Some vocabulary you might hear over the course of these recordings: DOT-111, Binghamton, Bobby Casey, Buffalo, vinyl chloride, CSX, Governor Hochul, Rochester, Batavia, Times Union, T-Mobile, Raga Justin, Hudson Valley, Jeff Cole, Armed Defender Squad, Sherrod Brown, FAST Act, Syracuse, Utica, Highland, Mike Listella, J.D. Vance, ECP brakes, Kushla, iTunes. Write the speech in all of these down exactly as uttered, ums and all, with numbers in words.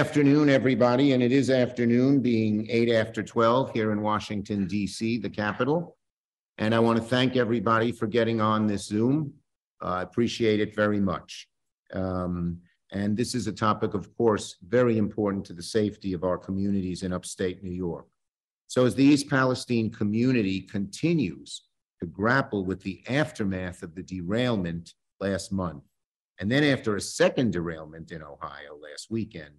afternoon, everybody, and it is afternoon, being eight after twelve here in Washington, D C, the capital. And I want to thank everybody for getting on this Zoom. I uh, appreciate it very much. Um, and this is a topic, of course, very important to the safety of our communities in upstate New York. So as the East Palestine community continues to grapple with the aftermath of the derailment last month, and then after a second derailment in Ohio last weekend,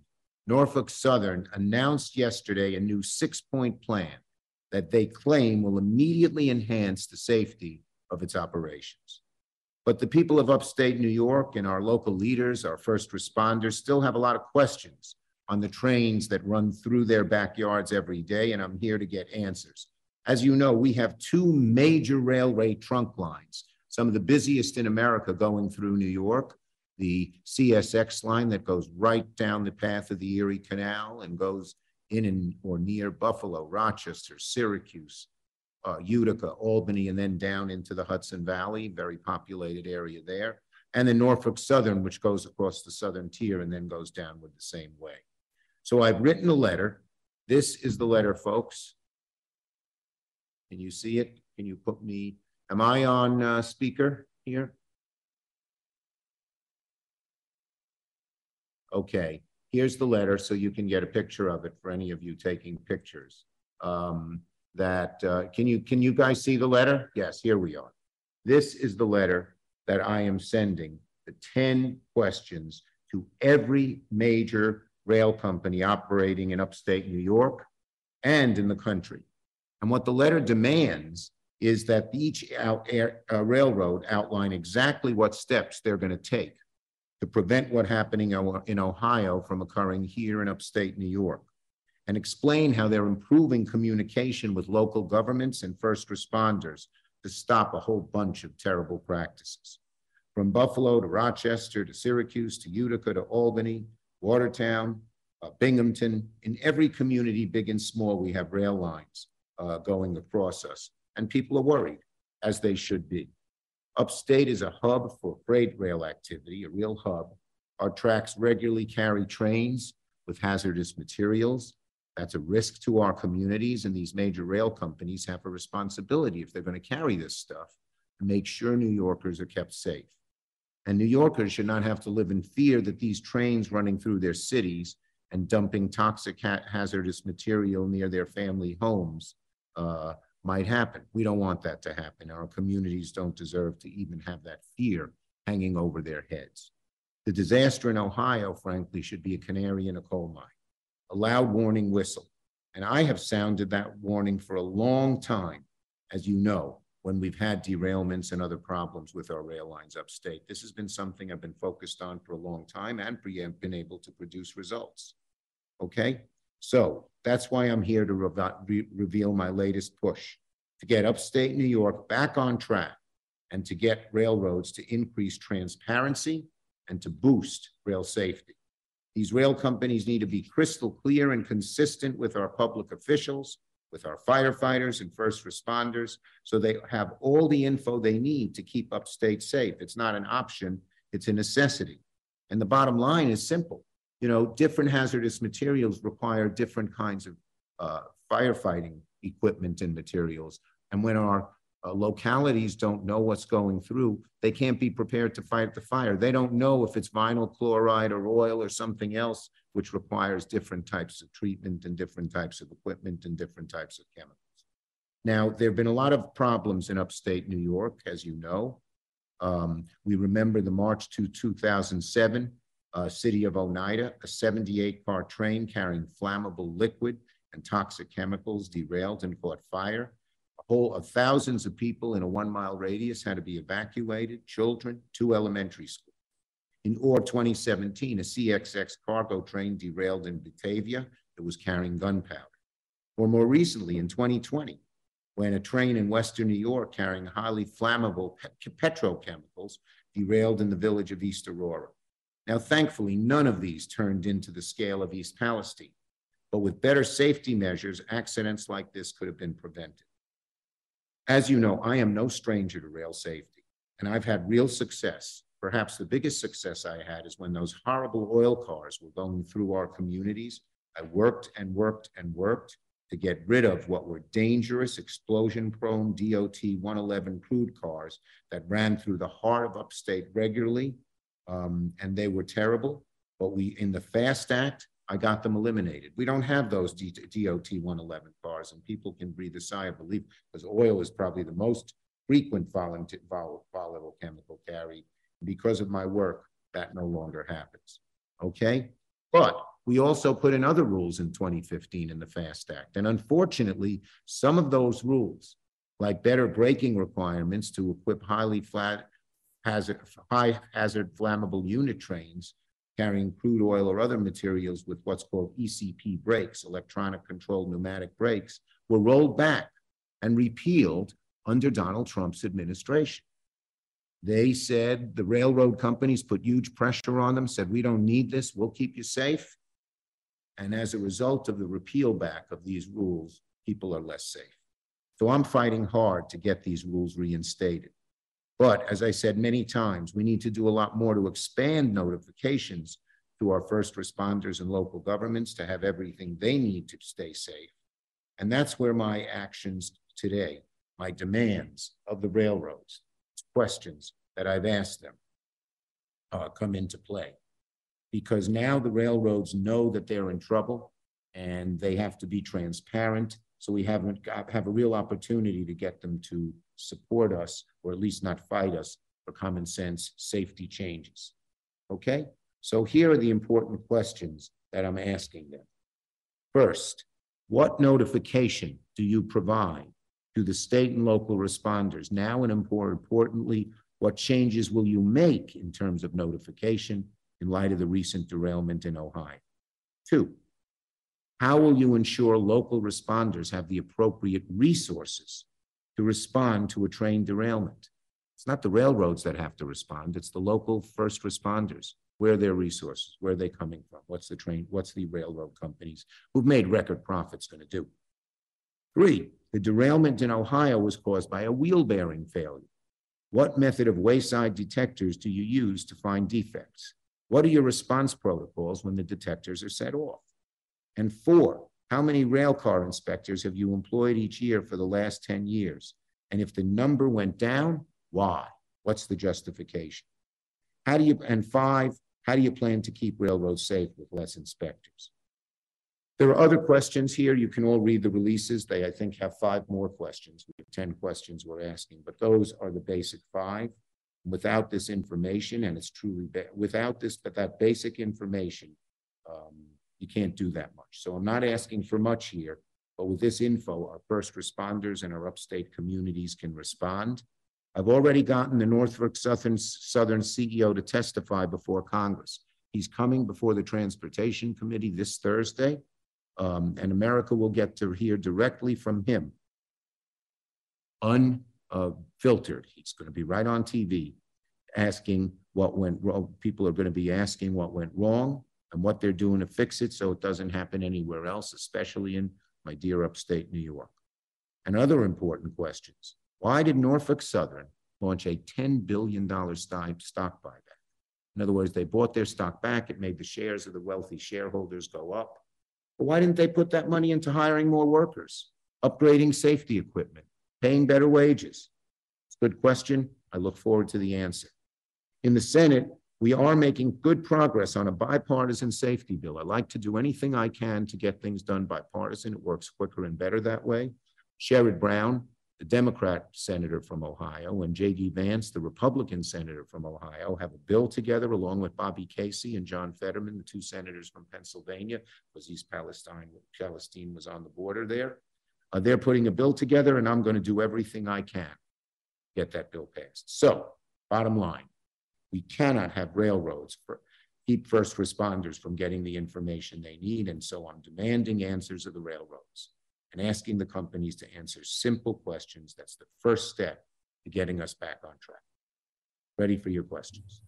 Norfolk Southern announced yesterday a new six-point plan that they claim will immediately enhance the safety of its operations. But the people of upstate New York and our local leaders, our first responders, still have a lot of questions on the trains that run through their backyards every day, and I'm here to get answers. As you know, we have two major railway trunk lines, some of the busiest in America, going through New York. The C S X line that goes right down the path of the Erie Canal and goes in and or near Buffalo, Rochester, Syracuse, uh, Utica, Albany, and then down into the Hudson Valley, very populated area there. And the Norfolk Southern, which goes across the southern tier and then goes downward the same way. So I've written a letter. This is the letter, folks. Can you see it? Can you put me, am I on uh, speaker here? Okay, here's the letter, so you can get a picture of it for any of you taking pictures. Um, that uh, can you can you guys see the letter? Yes, here we are. This is the letter that I am sending, the ten questions to every major rail company operating in upstate New York and in the country. And what the letter demands is that each out, air, uh, railroad outline exactly what steps they're going to take to prevent what's happening in Ohio from occurring here in upstate New York, and explain how they're improving communication with local governments and first responders to stop a whole bunch of terrible practices. From Buffalo to Rochester to Syracuse to Utica to Albany, Watertown, uh, Binghamton, in every community, big and small, we have rail lines uh, going across us, and people are worried, as they should be. Upstate is a hub for freight rail activity, a real hub. Our tracks regularly carry trains with hazardous materials. That's a risk to our communities, and these major rail companies have a responsibility, if they're going to carry this stuff, to make sure New Yorkers are kept safe. And New Yorkers should not have to live in fear that these trains running through their cities and dumping toxic ha- hazardous material near their family homes uh, might happen. We don't want that to happen. Our communities don't deserve to even have that fear hanging over their heads. The disaster in Ohio, frankly, should be a canary in a coal mine, a loud warning whistle. And I have sounded that warning for a long time, as you know, when we've had derailments and other problems with our rail lines upstate. This has been something I've been focused on for a long time and been able to produce results. Okay? So that's why I'm here to re- reveal my latest push to get upstate New York back on track, and to get railroads to increase transparency and to boost rail safety. These rail companies need to be crystal clear and consistent with our public officials, with our firefighters and first responders, so they have all the info they need to keep upstate safe. It's not an option, it's a necessity. And the bottom line is simple. You know, different hazardous materials require different kinds of uh, firefighting equipment and materials. And when our uh, localities don't know what's going through, they can't be prepared to fight the fire. They don't know if it's vinyl chloride or oil or something else which requires different types of treatment and different types of equipment and different types of chemicals. Now, there have been a lot of problems in upstate New York, as you know. Um, we remember the March two thousand seven uh, city of Oneida, a seventy-eight car train carrying flammable liquid and toxic chemicals derailed and caught fire. A whole of thousands of people in a one-mile radius had to be evacuated, children, two elementary schools. In October twenty seventeen, a C S X cargo train derailed in Batavia that was carrying gunpowder. Or more recently, in twenty twenty, when a train in Western New York carrying highly flammable petrochemicals derailed in the village of East Aurora. Now, thankfully, none of these turned into the scale of East Palestine, but with better safety measures, accidents like this could have been prevented. As you know, I am no stranger to rail safety, and I've had real success. Perhaps the biggest success I had is when those horrible oil cars were going through our communities. I worked and worked and worked to get rid of what were dangerous, explosion-prone D O T one eleven crude cars that ran through the heart of upstate regularly, um, and they were terrible. But we, in the FAST Act, I got them eliminated. We don't have those D O T one eleven cars, and people can breathe a sigh of relief because oil is probably the most frequent volatile chemical carried. Because of my work, that no longer happens, okay? But we also put in other rules in twenty fifteen in the FAST Act. And unfortunately, some of those rules, like better braking requirements to equip highly flat hazard, high hazard flammable unit trains carrying crude oil or other materials with what's called E C P brakes, electronic controlled pneumatic brakes, were rolled back and repealed under Donald Trump's administration. They said, the railroad companies put huge pressure on them, said, we don't need this, we'll keep you safe. And as a result of the repeal back of these rules, people are less safe. So I'm fighting hard to get these rules reinstated. But as I said many times, we need to do a lot more to expand notifications to our first responders and local governments to have everything they need to stay safe. And that's where my actions today, my demands of the railroads, questions that I've asked them uh, come into play, because now the railroads know that they're in trouble and they have to be transparent. So we haven't got, have a real opportunity to get them to support us, or at least not fight us, for common sense safety changes. Okay, so here are the important questions that I'm asking them. First, what notification do you provide to the state and local responders now, and more importantly, what changes will you make in terms of notification in light of the recent derailment in Ohio? Two, how will you ensure local responders have the appropriate resources to respond to a train derailment? It's not the railroads that have to respond, it's the local first responders. Where are their resources? Where are they coming from? What's the train, what's the railroad companies who've made record profits gonna do? Three, the derailment in Ohio was caused by a wheel bearing failure. What method of wayside detectors do you use to find defects? What are your response protocols when the detectors are set off? And four, how many rail car inspectors have you employed each year for the last ten years? And if the number went down, why? What's the justification? How do you, and five, how do you plan to keep railroads safe with less inspectors? There are other questions here. You can all read the releases. They, I think, have five more questions. We have ten questions we're asking, but those are the basic five. Without this information, and it's truly, without this, but that basic information, um, you can't do that much. So I'm not asking for much here, but with this info, our first responders and our upstate communities can respond. I've already gotten the Norfolk Southern, Southern C E O to testify before Congress. He's coming before the Transportation Committee this Thursday. Um, and America will get to hear directly from him, unfiltered. Uh, He's going to be right on T V asking what went wrong. People are going to be asking what went wrong and what they're doing to fix it so it doesn't happen anywhere else, especially in my dear upstate New York. And other important questions. Why did Norfolk Southern launch a ten billion dollar stock buyback? In other words, they bought their stock back. It made the shares of the wealthy shareholders go up. But why didn't they put that money into hiring more workers, upgrading safety equipment, paying better wages? It's a good question. I look forward to the answer. In the Senate, We are making good progress on a bipartisan safety bill. I like to do anything I can to get things done bipartisan. It works quicker and better that way. Sherrod Brown, the Democrat senator from Ohio, and J D. Vance, the Republican senator from Ohio, have a bill together along with Bobby Casey and John Fetterman, the two senators from Pennsylvania, because East Palestine, Palestine was on the border there. Uh, they're putting a bill together, and I'm going to do everything I can to get that bill passed. So, bottom line, we cannot have railroads for, keep first responders from getting the information they need, and so I'm demanding answers of the railroads and asking the companies to answer simple questions. That's the first step to getting us back on track. Ready for your questions.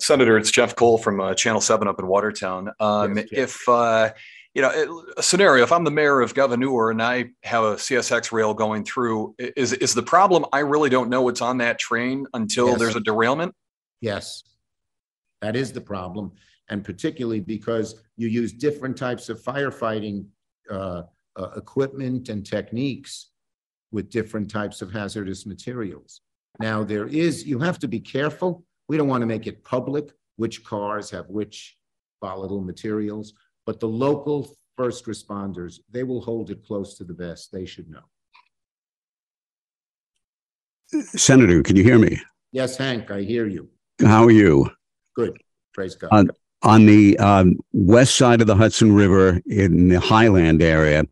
Senator, it's Jeff Cole from uh, Channel seven up in Watertown. Um, yes, if, uh, you know, a scenario, if I'm the mayor of Governor and I have a C S X rail going through, is, is the problem I really don't know what's on that train until yes. there's a derailment? Yes, that is the problem. And particularly because you use different types of firefighting uh, uh, equipment and techniques with different types of hazardous materials. Now there is, you have to be careful. We don't want to make it public which cars have which volatile materials, but the local first responders, they will hold it close to the vest. They should know. Senator, can you hear me? Yes, Hank, I hear you. How are you? Good, praise God. Uh, on the um, west side of the Hudson River in the Highland area,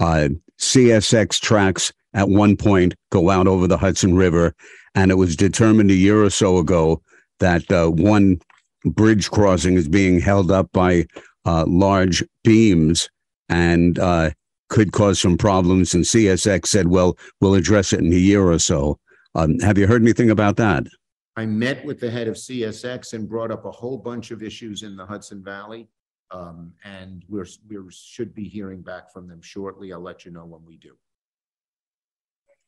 uh, C S X tracks at one point go out over the Hudson River, and it was determined a year or so ago that uh, one bridge crossing is being held up by uh, large beams and uh, could cause some problems. And C S X said, well, we'll address it in a year or so. Um, have you heard anything about that? I met with the head of C S X and brought up a whole bunch of issues in the Hudson Valley. Um, and we we're should be hearing back from them shortly. I'll let you know when we do.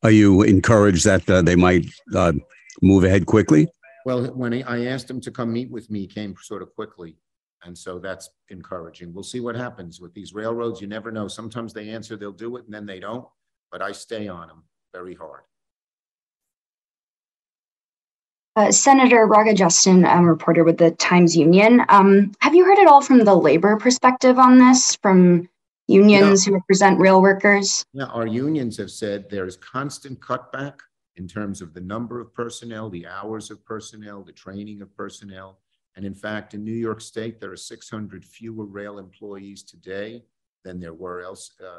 Are you encouraged that uh, they might uh, move ahead quickly? Well, when I asked him to come meet with me, he came sort of quickly. And so that's encouraging. We'll see what happens with these railroads. You never know. Sometimes they answer, they'll do it, and then they don't. But I stay on them very hard. Uh, Senator Raga Justin, um, reporter with the Times Union. Um, have you heard at all from the labor perspective on this, from unions yeah. who represent rail workers? Yeah, our unions have said there's constant cutback in terms of the number of personnel, the hours of personnel, the training of personnel. And in fact, in New York State, there are six hundred fewer rail employees today than there were else uh,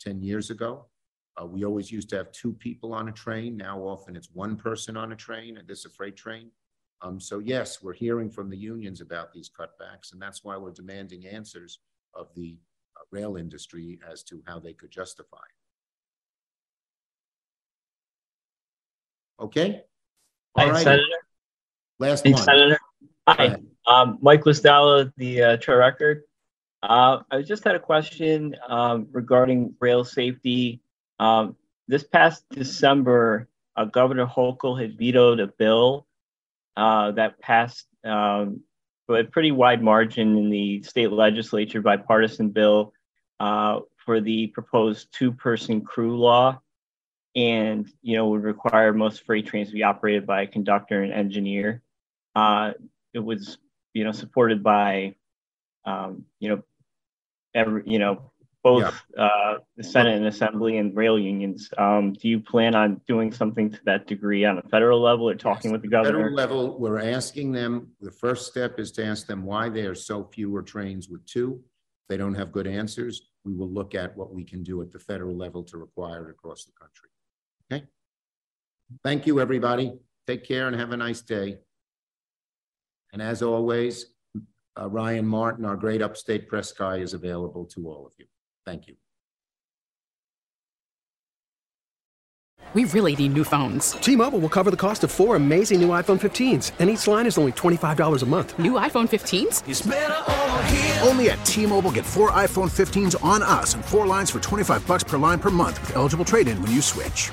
ten years ago. Uh, we always used to have two people on a train. Now often it's one person on a train, and this is a freight train. Um, so yes, we're hearing from the unions about these cutbacks, and that's why we're demanding answers of the rail industry as to how they could justify it. Okay. All Thanks, right. Senator. Last Thanks, one. Senator. Hi, um, Mike Listella, the uh, Trail Record. Uh, I just had a question um, regarding rail safety. Um, this past December, uh, Governor Hochul had vetoed a bill uh, that passed um, by a pretty wide margin in the state legislature, bipartisan bill uh, for the proposed two-person crew law, and you know would require most freight trains to be operated by a conductor and engineer. Uh, it was you know supported by um, you know every you know. both yeah. uh, the Senate and Assembly and rail unions. Um, do you plan on doing something to that degree on a federal level or talking yes, with the governor? Federal level, we're asking them, the first step is to ask them why there are so fewer trains with two. If they don't have good answers, we will look at what we can do at the federal level to require it across the country. Okay? Thank you, everybody. Take care and have a nice day. And as always, uh, Ryan Martin, our great upstate press guy, is available to all of you. Thank you. We really need new phones. T-Mobile will cover the cost of four amazing new iPhone fifteens, and each line is only twenty-five dollars a month. New iPhone fifteens? It's better over here. Only at T-Mobile, get four iPhone fifteens on us and four lines for twenty-five dollars per line per month with eligible trade-in when you switch.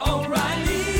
oh, O'Reilly.